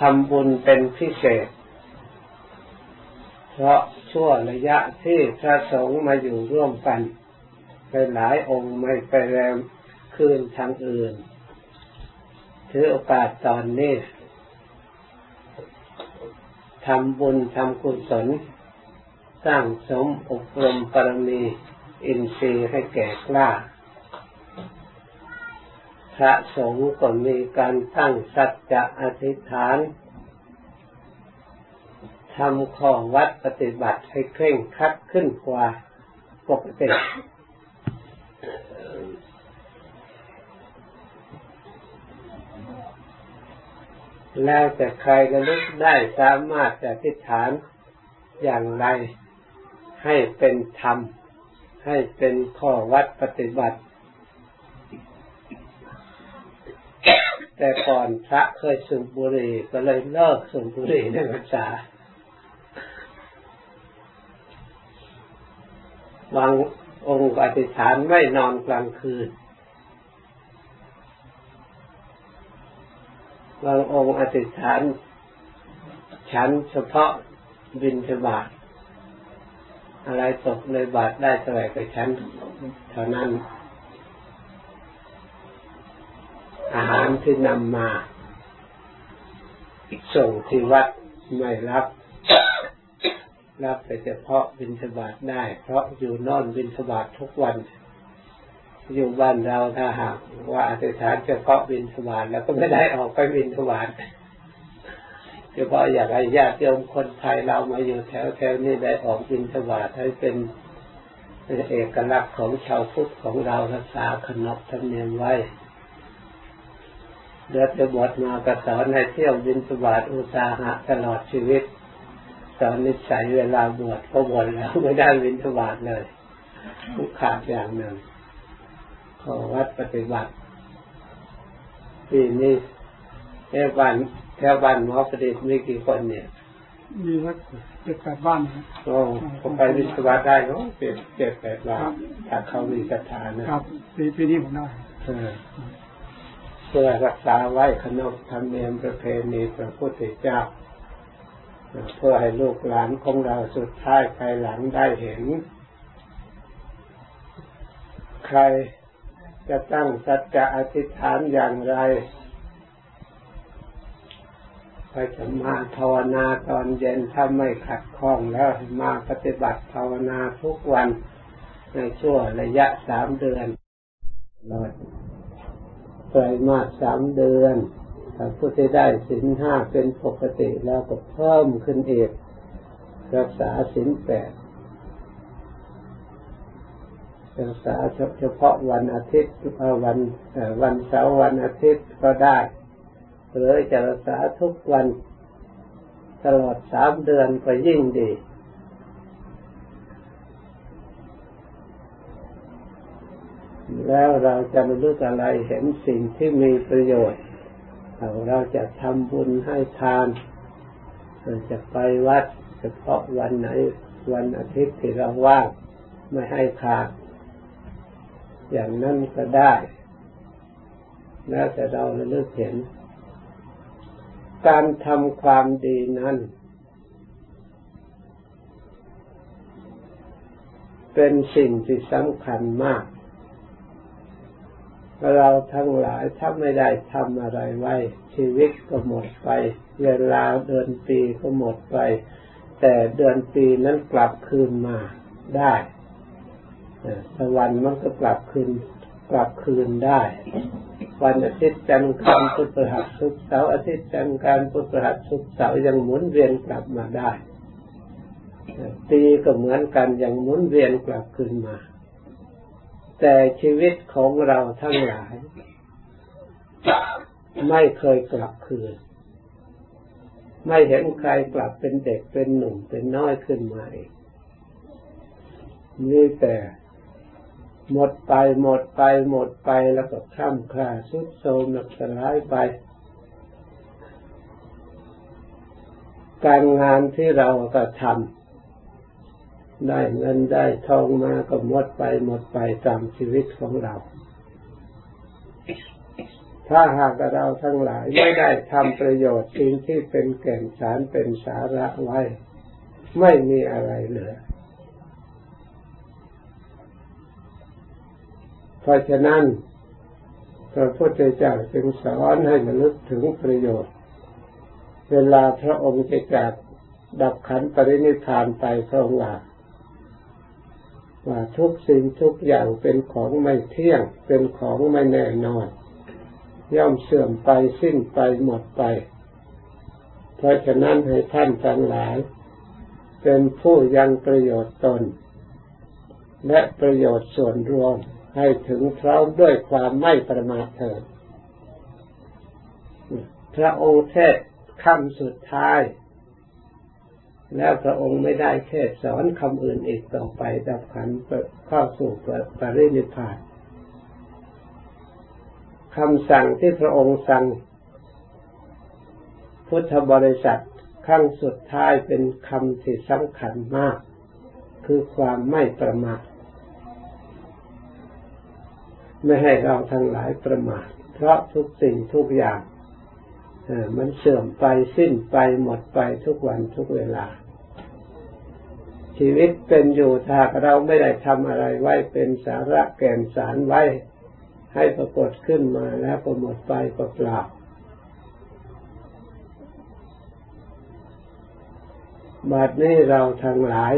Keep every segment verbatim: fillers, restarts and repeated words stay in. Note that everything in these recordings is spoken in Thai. ทำบุญเป็นพิเศษเพราะชั่วระยะที่พระสงฆ์มาอยู่ร่วมกันหลายองค์ไม่ไปแรมคืนทางอื่นถือโอกาสตอนนี้ทำบุญทำกุศลสร้างสมอบรมบารมีอินทรีย์ให้แก่กล้าพระสงฆ์ก็มีการตั้งสัจจะอธิษฐานทำข้อวัดปฏิบัติให้เคร่งครัดขึ้นกว่าปกติแล้วแต่ใครระลึกได้สามารถจะอธิษฐานอย่างไรให้เป็นธรรมให้เป็นข้อวัดปฏิบัติแต่ก่อนพระเคยสูบบุหรี่ก็เลยเลิกสูบบุหรี่ในพรรษาบางองค์อธิษฐานไม่นอนกลางคืนบางองค์อธิษฐานฉันเฉพาะบิณฑบาตอะไรตกในบาตรได้เท่าไหร่ก็ฉันเท่านั้นอาหารที่นำมาส่งที่วัดไม่รับรับแต่เฉพาะบิณฑบาตได้เพราะอยู่นอนบิณฑบาตทุกวันอยู่บ้านเราถ้าหากว่าอธิษฐานเฉพาะบิณฑบาตแล้วก็ไม่ได้ออกไปบิณฑบาตเฉพาะอยากให้ญาติโยมคนไทยเรามาอยู่แถวๆนี้ได้ออกบิณฑบาตให้เป็นเอกลักษณ์ของชาวพุทธของเรารักษาขนบธรรมเนียมไว้เดือดจะบวชมาก็สอนให้เที่ยวบิณฑบาตอุตสาหะตลอดชีวิตสอนนิสัยเวลาบวชก็บวชแล้วไม่ได้บิณฑบาตเลยทุกขาดอย่างหนึ่งขอวัดปฏิบัติปีนี้แค่วันแค่วันหมอประดิษฐ์มีกี่คนเนี่ยมีสักเจ็ดแปดบ้านโอ้ผมไปบิณฑบาตได้เนาะเจ็ดเจ็ดแปดบ้านถ้าเขามีศรัทธานะครับปีปีนี้ผมได้เพื่อรักษาไว้ขนบธรรมเนียมประเพณีพระพุทธเจ้าเพื่อให้ลูกหลานของเราสุดท้ายภายหลังได้เห็นใครจะตั้งสัจจะอธิษฐานอย่างไรไปสมาภาวนาตอนเย็นถ้าไม่ขัดข้องแล้วมาปฏิบัติภาวนาทุกวันในช่วงระยะสามเดือนไตรมาสสามเดือนถ้าผู้ที่ได้ศีลห้าเป็นปกติแล้วก็เพิ่มขึ้นอีกรักษาศีลแปดรักษาเฉพาะวันอาทิตย์วันวันเสาร์วันอาทิตย์ก็ได้หรือจะรักษาทุกวันตลอดสามเดือนก็ยิ่งดีแล้วเราจะระลึกอะไรเห็นสิ่งที่มีประโยชน์เราจะทำบุญให้ทานเราจะไปวัดเฉพาะวันไหนวันอาทิตย์ที่เราว่างไม่ให้ขาดอย่างนั้นก็ได้แล้วแต่เราระลึกเห็นการทำความดีนั้นเป็นสิ่งที่สำคัญมากเราทั้งหลายถ้าไม่ได้ทำอะไรไว้ชีวิตก็หมดไปเวลาเดือนปีก็หมดไปแต่เดือนปีนั้นกลับคืนมาได้สวรรค์มันก็กลับคืนกลับคืนได้วันอาทิตย์จันทร์การพุธพฤหัสศุกร์เสาร์อาทิตย์จันทร์การพุธพฤหัสศุกร์เสาร์ยังหมุนเวียนกลับมาได้ปีก็เหมือนกันยังหมุนเวียนกลับคืนมาแต่ชีวิตของเราทั้งหลายไม่เคยกลับคืนไม่เห็นใครกลับเป็นเด็กเป็นหนุ่มเป็นน้อยขึ้นมาอีกนี่แต่หมดไปหมดไปหมดไปแล้วก็คร่ำคร่าทรุดโทรมหนักสลายไปการงานที่เราก็ทำได้เงินได้ทองมาก็หมดไปหมดไปตามชีวิตของเรา ถ้าหากเราทั้งหลายไม่ได้ทำประโยชน์สิ่งที่เป็นแก่นสารเป็นสาระไว้ไม่มีอะไรเหลือเพราะฉะนั้นพระพุทธเจ้าจึงสอนให้มนุษย์ถึงประโยชน์เวลาพระองค์จะจากดับขันปรินิพพานไปพระองค์ว่าว่าทุกสิ่งทุกอย่างเป็นของไม่เที่ยงเป็นของไม่แน่นอนย่อมเสื่อมไปสิ้นไปหมดไปเพราะฉะนั้นให้ท่านทั้งหลายเป็นผู้ยังประโยชน์ตนและประโยชน์ส่วนรวมให้ถึงพร้อมด้วยความไม่ประมาทเถิดพระองค์เทศคำสุดท้ายแล้วพระองค์ไม่ได้เทศสอนคำอื่นอีกต่อไปดับขันธ์เข้าสู่ปรินิพพานคำสั่งที่พระองค์สั่งพุทธบริษัทครั้งสุดท้ายเป็นคำที่สำคัญมากคือความไม่ประมาทไม่ให้เราทั้งหลายประมาทเพราะทุกสิ่งทุกอย่างมันเสื่อมไปสิ้นไปหมดไปทุกวันทุกเวลาชีวิตเป็นอยู่ถ้าเราไม่ได้ทำอะไรไว้เป็นสาระแก่นสารไว้ให้ปรากฏขึ้นมาแล้วก็หมดไปเปล่าๆบัดนี้เราทั้งหลาย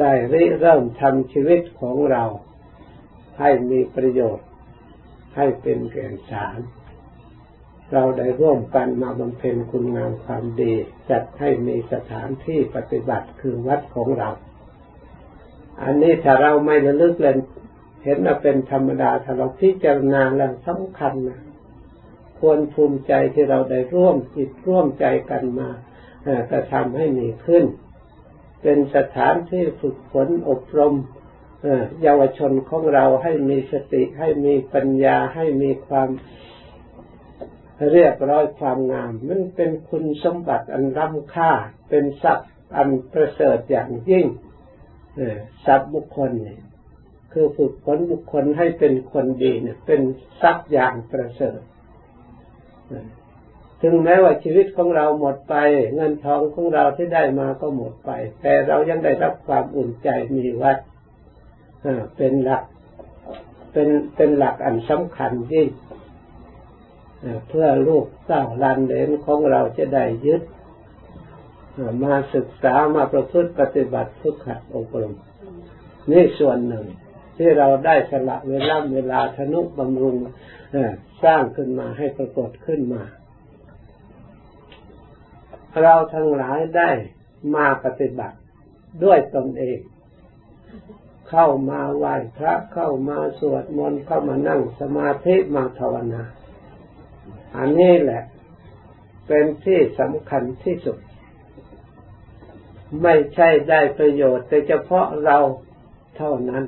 ได้ริเริ่มทำชีวิตของเราให้มีประโยชน์ให้เป็นแก่นสารเราได้ร่วมกันมาบำเพ็ญคุณงามความดีจัดให้มีสถานที่ปฏิบัติคือวัดของเราอันนี้ถ้าเราไม่ระลึกเลยเห็นว่าเป็นธรรมดาถ้าเราพิจารณาแล้วสำคัญนะควรภูมิใจที่เราได้ร่วมจิตร่วมใจกันมากระทำให้มีขึ้นเป็นสถานที่ฝึกฝนอบรมเยาวชนของเราให้มีสติให้มีปัญญาให้มีความเรียบร้อยความงามมันเป็นคุณสมบัติอันล้ำค่าเป็นทรัพย์อันประเสริฐอย่างยิ่งทรัพย์บุคคลเนี่ยคือฝึกฝนบุคคลให้เป็นคนดีเนี่ยเป็นทรัพย์อย่างประเสริฐถึงแม้ว่าชีวิตของเราหมดไปเงินทองของเราที่ได้มาก็หมดไปแต่เรายังได้รับความอุ่นใจมีวัดเป็นหลักเป็นเป็นหลักอันสำคัญยิ่งเพื่อลูกเต้าหลานเหลนของเราจะได้ยึดมาศึกษามาประพฤติปฏิบัติฝึกหัดอบรมนี่ส่วนหนึ่งที่เราได้สละเวลาเวลาทนุบำรุงสร้างขึ้นมาให้ปรากฏขึ้นมาเราทั้งหลายได้มาปฏิบัติด้วยตนเองเข้ามาไหว้พระเข้ามาสวดมนต์เข้ามานั่งสมาธิมาภาวนาอันนี้แหละเป็นที่สำคัญที่สุดไม่ใช่ได้ประโยชน์แต่เฉพาะเราเท่านั้น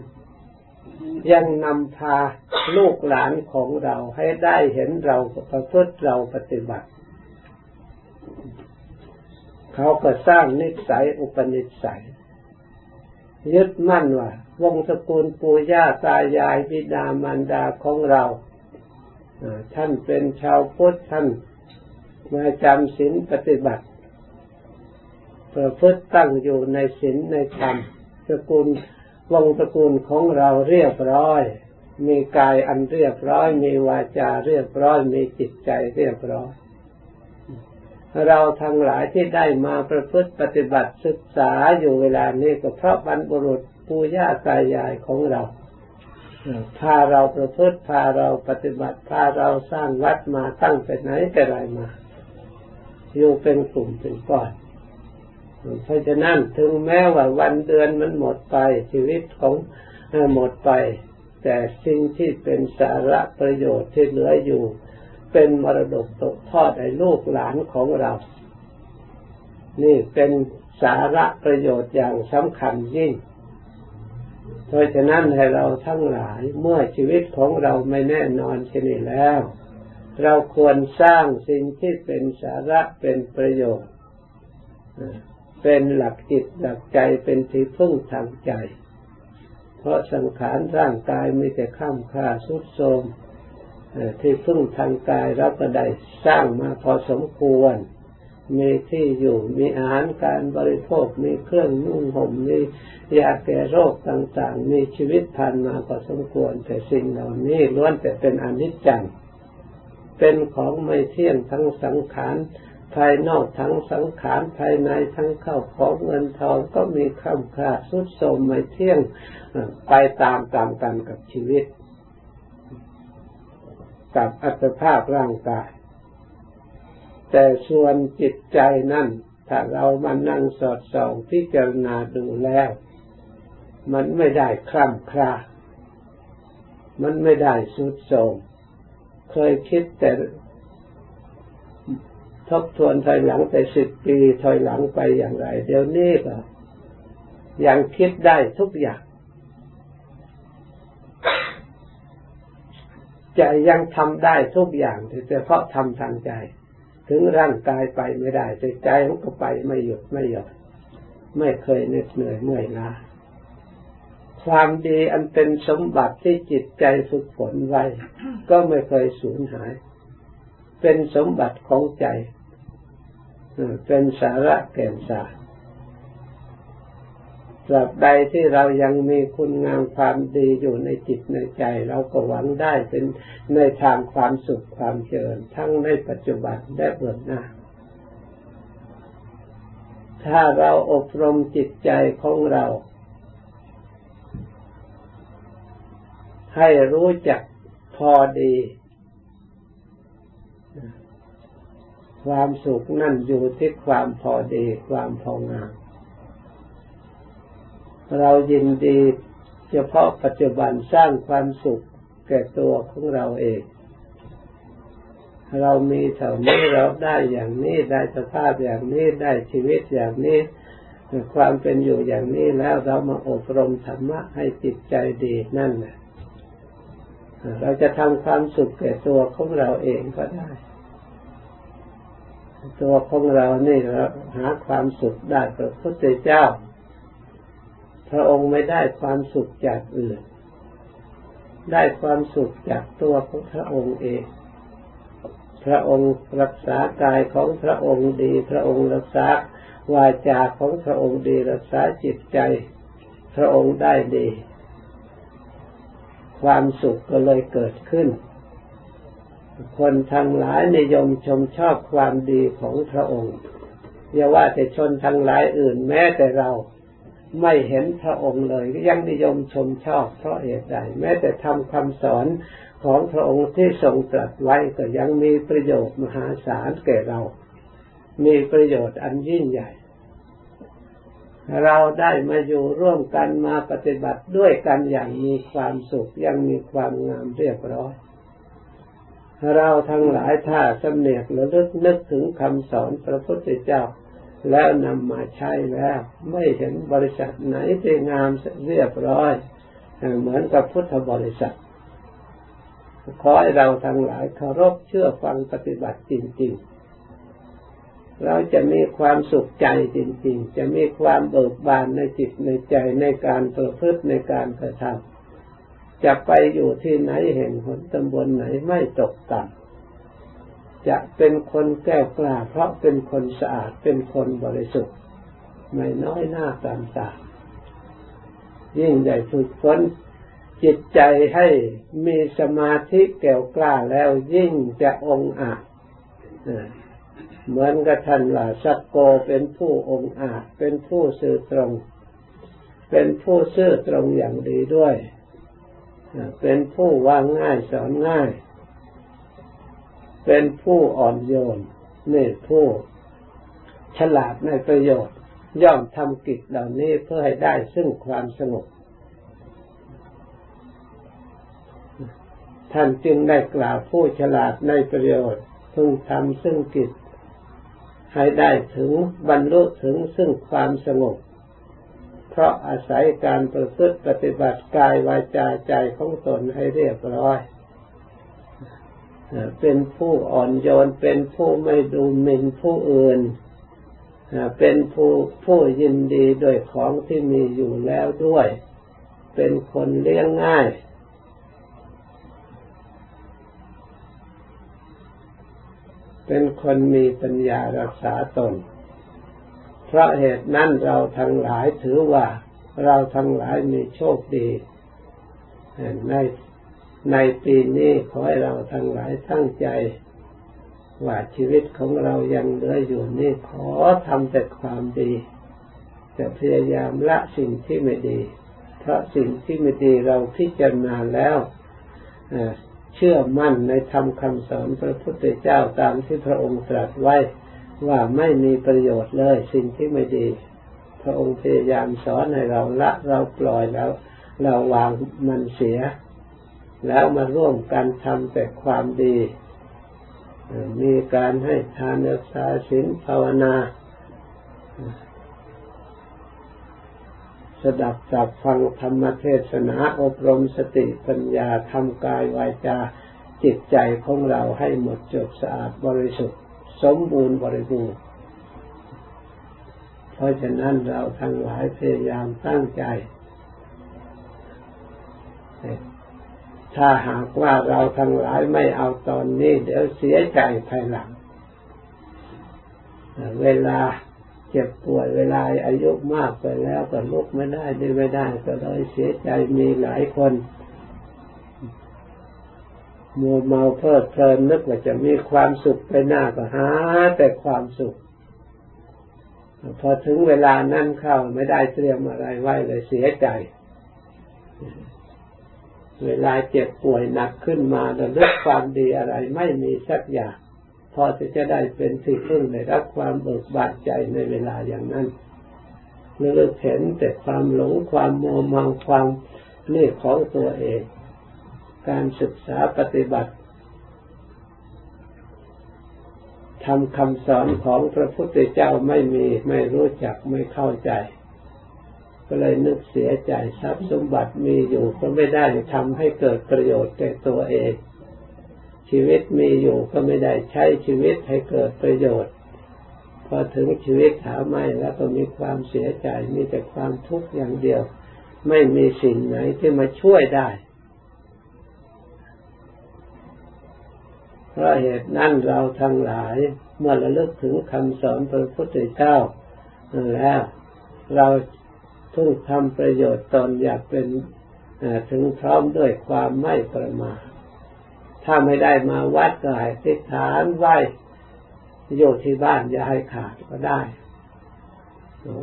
ยังนำพาลูกหลานของเราให้ได้เห็นเราประพฤติเราปฏิบัติเขาก็สร้างนิสัยอุปนิสัยยึดมั่นว่าวงศ์ตระกูลปู่ย่าตายายบิดามารดาของเราท่านเป็นชาวพุทธท่านมาจำศีลปฏิบัติประพฤติตั้งอยู่ในศีลในธรรมตระกูลวงศ์ตระกูลของเราเรียบร้อยมีกายอันเรียบร้อยมีวาจาเรียบร้อยมีจิตใจเรียบร้อยเราทั้งหลายที่ได้มาประพฤติปฏิบัติศึกษาอยู่เวลานี้ก็เพราะบรรพบุรุษปู่ย่าตายายของเราพาเราประพฤติพาเราปฏิบัติพาเราสร้างวัดมาตั้งแต่ไหนแต่ไรมาอยู่เป็นกลุ่มเป็นก้อนเพราะฉะนั้นถึงแม้ว่าวันเดือนมันหมดไปชีวิตของหมดไปแต่สิ่งที่เป็นสาระประโยชน์ที่เหลืออยู่เป็นมรดกตกทอดให้ลูกหลานของเรานี่เป็นสาระประโยชน์อย่างสำคัญยิ่งเพราะฉะนั้นให้เราทั้งหลายเมื่อชีวิตของเราไม่แน่นอนเช่นนี้แล้วเราควรสร้างสิ่งที่เป็นสาระเป็นประโยชน์เป็นหลักจิตหลักใจเป็นที่พึ่งทางใจเพราะสังขารร่างกายมีแต่ข้ามค่าทรุดโทรม ที่พึ่งทางกายเราก็ได้สร้างมาพอสมควรมีที่อยู่มีอาหารการบริโภคมีเครื่องนุ่งห่มมียาแก้โรคต่างๆมีชีวิตผ่านมาพอสมควรแต่สิ่งเหล่านี้ล้วนแต่เป็นอนิจจังเป็นของไม่เที่ยงทั้งสังขารภายนอกทั้งสังขารภายในทั้งข้าวของเงินทองก็มีค่ำคร่าทรุดโทรมไม่เที่ยงไปตามตามกันกับชีวิตกับอัตภาพร่างกายแต่ส่วนจิตใจนั่นถ้าเรามานั่งสอดส่องพิจารณาดูแล้วมันไม่ได้คล่ำคร่ามันไม่ได้ทรุดโทรมเคยคิดแต่ทบทวนถอยหลังไปสิบปีถอยหลังไปอย่างไรเดี๋ยวนี้ก็ยังคิดได้ทุกอย่างใจยังทำได้ทุกอย่างแต่เพราะทำทางใจถึงร่างกายไปไม่ได้แต่ใจมันก็ไปไม่หยุดไม่หย่อนไม่เคยเหน็ดเหนื่อยเมื่อยล้าความดีอันเป็นสมบัติที่จิตใจฝึกฝนไว้ก็ไม่เคยสูญหายเป็นสมบัติของใจเป็นสาระแก่นสารตราบใดที่เรายังมีคุณงามความดีอยู่ในจิตในใจเราก็หวังได้เป็นในทางความสุขความเจริญทั้งในปัจจุบันและเบื้องหน้าถ้าเราอบรมจิตใจของเราให้รู้จักพอดีความสุขนั่นอยู่ที่ความพอดีความพองามเรายินดีเฉพาะปัจจุบันสร้างความสุขแก่ตัวของเราเองเรามีเท่านี้เราได้อย่างนี้ได้สภาพอย่างนี้ได้ชีวิตอย่างนี้ความเป็นอยู่อย่างนี้แล้วเรามาอบรมธรรมะให้จิตใจดีนั่นแหละเราจะทำความสุขแก่ตัวของเราเองก็ได้ตัวของเรานี่เราหาความสุขได้พระพุทธเจ้าพระองค์ไม่ได้ความสุขจากอื่นได้ความสุขจากตัวของพระองค์เองพระองค์รักษากายของพระองค์ดีพระองค์รักษาวาจาของพระองค์ดีรักษาจิตใจพระองค์ได้ดีความสุขก็เลยเกิดขึ้นคนทั้งหลายนิยมชมชอบความดีของพระองค์อย่าว่าแต่ชนทั้งหลายอื่นแม้แต่เราไม่เห็นพระองค์เลยยังนิยมชมชอบเพราะเหตุใดแม้แต่ทำคำสอนของพระองค์ที่ทรงตรัสไว้ก็ยังมีประโยชน์มหาศาลแก่เรามีประโยชน์อันยิ่งใหญ่เราได้มาอยู่ร่วมกันมาปฏิบัติด้วยกันอย่างมีความสุขยังมีความงามเรียบร้อยเราทั้งหลายถ้าสำเนียกระลึกนึกถึงคำสอนพระพุทธเจ้าแล้วนำมาใช้แล้วไม่เห็นบริษัทไหนที่งามเรียบร้อยเหมือนกับพุทธบริษัทขอให้เราทั้งหลายเคารพเชื่อฟังปฏิบัติจริงๆเราจะมีความสุขใจจริงๆจะมีความเบิกบานในจิตในใจในการประพฤติในการกระทำจะไปอยู่ที่ไหนแห่งหนตำบลไหนไม่ตกต่ำจะเป็นคนแก้วกล้าเพราะเป็นคนสะอาดเป็นคนบริสุทธิ์ไม่น้อยหน้าตามตายิ่งได้ฝึกฝนจิตใจให้มีสมาธิแก้วกล้าแล้วยิ่งจะองอาจเหมือนกับท่านว่าสักโกเป็นผู้องอาจเป็นผู้ซื่อตรงเป็นผู้ซื่อตรงอย่างดีด้วยเป็นผู้วางง่ายสอนง่ายเป็นผู้อ่อนโยนนี่ผู้ฉลาดในประโยชน์ย่อมทำกิจเหล่านี้เพื่อให้ได้ซึ่งความสงบท่านจึงได้กล่าวผู้ฉลาดในประโยชน์พึงทำซึ่งกิจให้ได้ถึงบรรลุถึงซึ่งความสงบเพราะอาศัยการประพฤติปฏิบัติกายวาจาใจของตนให้เรียบร้อยเป็นผู้อ่อนโยนเป็นผู้ไม่ดูหมิ่นผู้อื่นเป็นผู้ผู้ยินดีด้วยของที่มีอยู่แล้วด้วยเป็นคนเลี้ยงง่าย เป็นคนมีปัญญารักษาตนเพราะเหตุนั้นเราทั้งหลายถือว่าเราทั้งหลายมีโชคดีในในปีนี้ขอให้เราทั้งหลายตั้งใจว่าชีวิตของเรายังเหลืออยู่นี่ขอทำแต่ความดีแต่พยายามละสิ่งที่ไม่ดีเพราะสิ่งที่ไม่ดีเราพิจารณาแล้วเชื่อมั่นในธรรมคำสอนพระพุทธเจ้าตามที่พระองค์ตรัสไว้ว่าไม่มีประโยชน์เลยสิ่งที่ไม่ดีพระองค์พยายามสอนให้เราละเราปล่อยแล้วเราวางมันเสียแล้วมาร่วมกันทำแต่ความดีมีการให้ทานรักษาศีลภาวนาสดับจับฟังธรรมเทศนาอบรมสติปัญญาทำกายวาจาจิตใจของเราให้หมดจดสะอาดบริสุทธิ์สมบูรณ์บริบูรณ์เพราะฉะนั้นเราทั้งหลายพยายามตั้งใจถ้าหากว่าเราทั้งหลายไม่เอาตอนนี้เดี๋ยวเสียใจภายหลังเวลาเจ็บป่วยเวลาอายุมากไปแล้วก็ลุกไม่ได้เดินไม่ได้ก็เลยเสียใจมีหลายคนมัวเมาเพลิดเพลินนึกว่าจะมีความสุขไปหน้าก็หาแต่ความสุขพอถึงเวลานั่นเข้าไม่ได้เตรียมอะไรไว้เลยเสียใจเวลาเจ็บป่วยหนักขึ้นมาแล้วนึกความดีอะไรไม่มีสักอย่างพอจะจะได้เป็นที่พึ่งได้รับความเบิกบานใจในเวลาอย่างนั้นเลิกเห็นแต่ความหลงความมัวเมาความเล่ห์ของตัวเองการศึกษาปฏิบัติทำคำสอนของพระพุทธเจ้าไม่มีไม่รู้จักไม่เข้าใจก็เลยนึกเสียใจทรัพย์สมบัติมีอยู่ก็ไม่ได้ทำให้เกิดประโยชน์แก่ตัวเองชีวิตมีอยู่ก็ไม่ได้ใช้ชีวิตให้เกิดประโยชน์พอถึงชีวิตหาไม่แล้วก็มีความเสียใจมีแต่ความทุกข์อย่างเดียวไม่มีสิ่งไหนที่มาช่วยได้เพราะเหตุนั้นเราทั้งหลายเมื่อระลึกถึงคำสอนพระพุทธเจ้าแล้วเราทุ่งทำประโยชน์ตนอยากเป็นถึงพร้อมด้วยความไม่ประมาทถ้าไม่ได้มาวัดก็ให้ติดฐานไหวโยชน์ที่บ้านอย่าให้ขาดก็ได้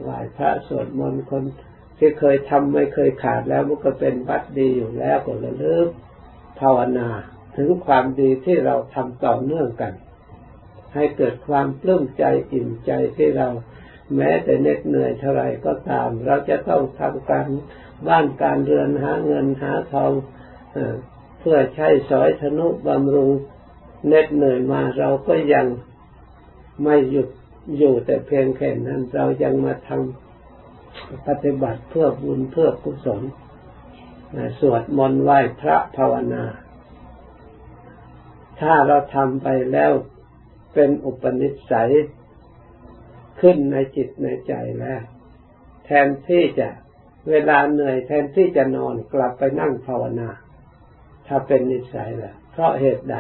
ไหวพระสวดมนต์คนที่เคยทำไม่เคยขาดแล้วมันก็เป็นวัดดีอยู่แล้วก็ระลึกภาวนาถึงความดีที่เราทำต่อเนื่องกันให้เกิดความปลื้มใจอิ่มใจที่เราแม้แต่เหน็ดเหนื่อยเท่าไรก็ตามเราจะต้องทำการบ้านการเรือนหาเงินหาทองเพื่อใช้สอยธนุบำรุงเหน็ดเหนื่อยมาเราก็ยังไม่หยุดอยู่แต่เพียงแค่นั้นเรายังมาทำปฏิบัติเพื่อบุญเพื่อกุศลสวดมนต์ไหว้พระภาวนาถ้าเราทำไปแล้วเป็นอุปนิสัยขึ้นในจิตในใจแล้วแทนที่จะเวลาเหนื่อยแทนที่จะนอนกลับไปนั่งภาวนาถ้าเป็นนิสัยแล้วเพราะเหตุใด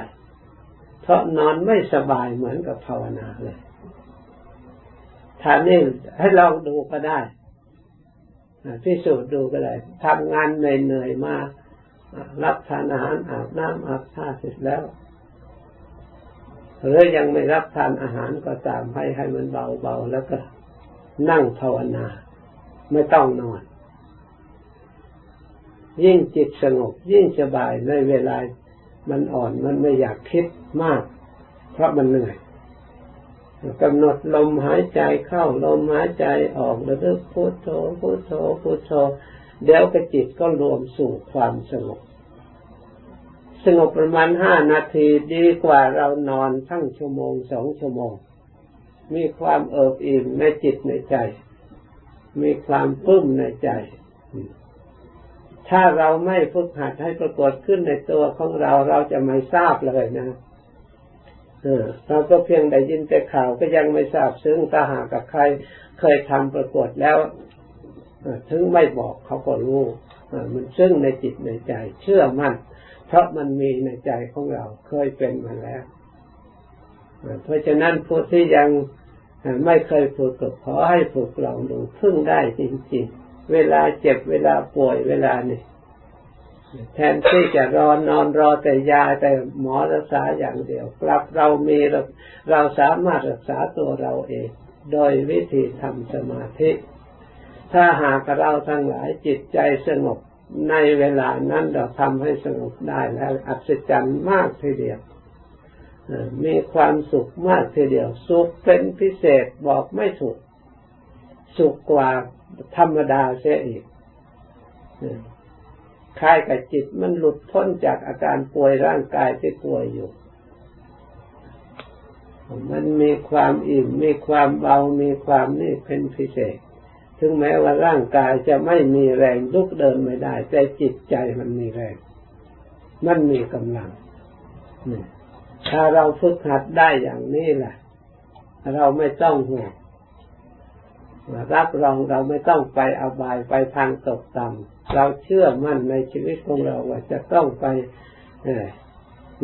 เพราะนอนไม่สบายเหมือนกับภาวนาเลยถ้านี่ให้ลองดูก็ได้พิสูจน์ดูก็ได้ทำงานเหนื่อยๆมารับทานอาหารอาบน้ำอาบท่าเสร็จแล้วหรือยังไม่รับทานอาหารก็ตามให้ให้มันเบาๆแล้วก็นั่งภาวนาไม่ต้องนอนยิ่งจิตสงบยิ่งสบายในเวลามันอ่อนมันไม่อยากคิดมากเพราะมันเหนื่อยกำหนดลมหายใจเข้าลมหายใจออกแล้วก็พุทโธพุทโธพุทโธเดี๋ยวก็จิตก็รวมสู่ความสงบสงบประมาณห้านาทีดีกว่าเรานอนทั้งชั่วโมงสองชั่วโมงมีความเอิบอิ่มในจิตในใจมีความปลื้มในใจถ้าเราไม่ฝึกหัดให้ปรากฏขึ้นในตัวของเราเราจะไม่ทราบเลยนะเออเราก็เพียงได้ยินแต่ข่าวก็ยังไม่ทราบซึ่งถ้าหากกับใครเคยทำปรากฏแล้วถึงไม่บอกเขาก็รู้มันซึ่งในจิตในใจเชื่อมั่นเพราะมันมีในใจของเราเคยเป็นมาแล้ว เพราะฉะนั้นผู้ที่ยังไม่เคยฝึกก็ขอให้ฝึกลองดูพึ่งได้จริงๆเวลาเจ็บเวลาป่วยเวลานี่แทนที่จะรอนอนรอแต่ยาแต่หมอรักษาอย่างเดียวกลับเรามีเราเราสามารถรักษาตัวเราเองโดยวิธีทำสมาธิถ้าหากเราทั้งหลายจิตใจสงบในเวลานั้นเราทำให้สงบได้แล้วอัศจรรย์มากทีเดียวมีความสุขมากทีเดียวสุขเป็นพิเศษบอกไม่ถูกสุขกว่าธรรมดาเสียอีกคล้ายกับจิตมันหลุดพ้นจากอาการป่วยร่างกายที่ป่วยอยู่มันมีความอิ่มมีความเบามีความนี่เป็นพิเศษถึงแม้ว่าร่างกายจะไม่มีแรงลุกเดินไม่ได้แต่จิตใจมันมีแรงมันมีกำลังถ้าเราฝึกหัดได้อย่างนี้ล่ะเราไม่ต้องห่วงรับรองเราไม่ต้องไปอบายไปทางตกต่ำเราเชื่อมั่นในชีวิตของเราว่าจะต้องไป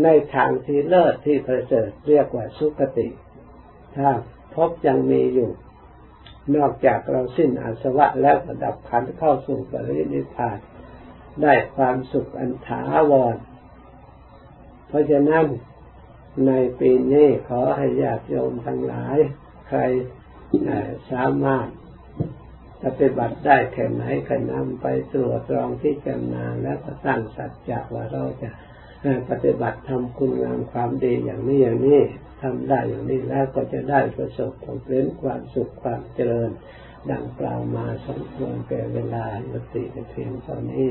ในทางที่เลิศที่ประเสริฐเรียกว่าสุคติถ้าพบยังมีอยู่นอกจากเราสิ้นอาสวะแล้วก็ดับขันธ์เข้าสู่ปรินิพพานได้ความสุขอันถาวรเพราะฉะนั้นในปีนี้ขอให้ญาติโยมทั้งหลายใครสามารถปฏิบัติได้แค่ไหนก็นำไปตรวจตรองพิจารณาแล้วก็ตั้งสัจจะว่าเราจะปฏิบัติทำคุณงามความดีอย่างนี้อย่างนี้ทำได้อย่างนี้แล้วก็จะได้ประสบผลเป็นความสุขความเจริญดังกล่าวมาสมควรแก่เวลายุติเพียงเท่านี้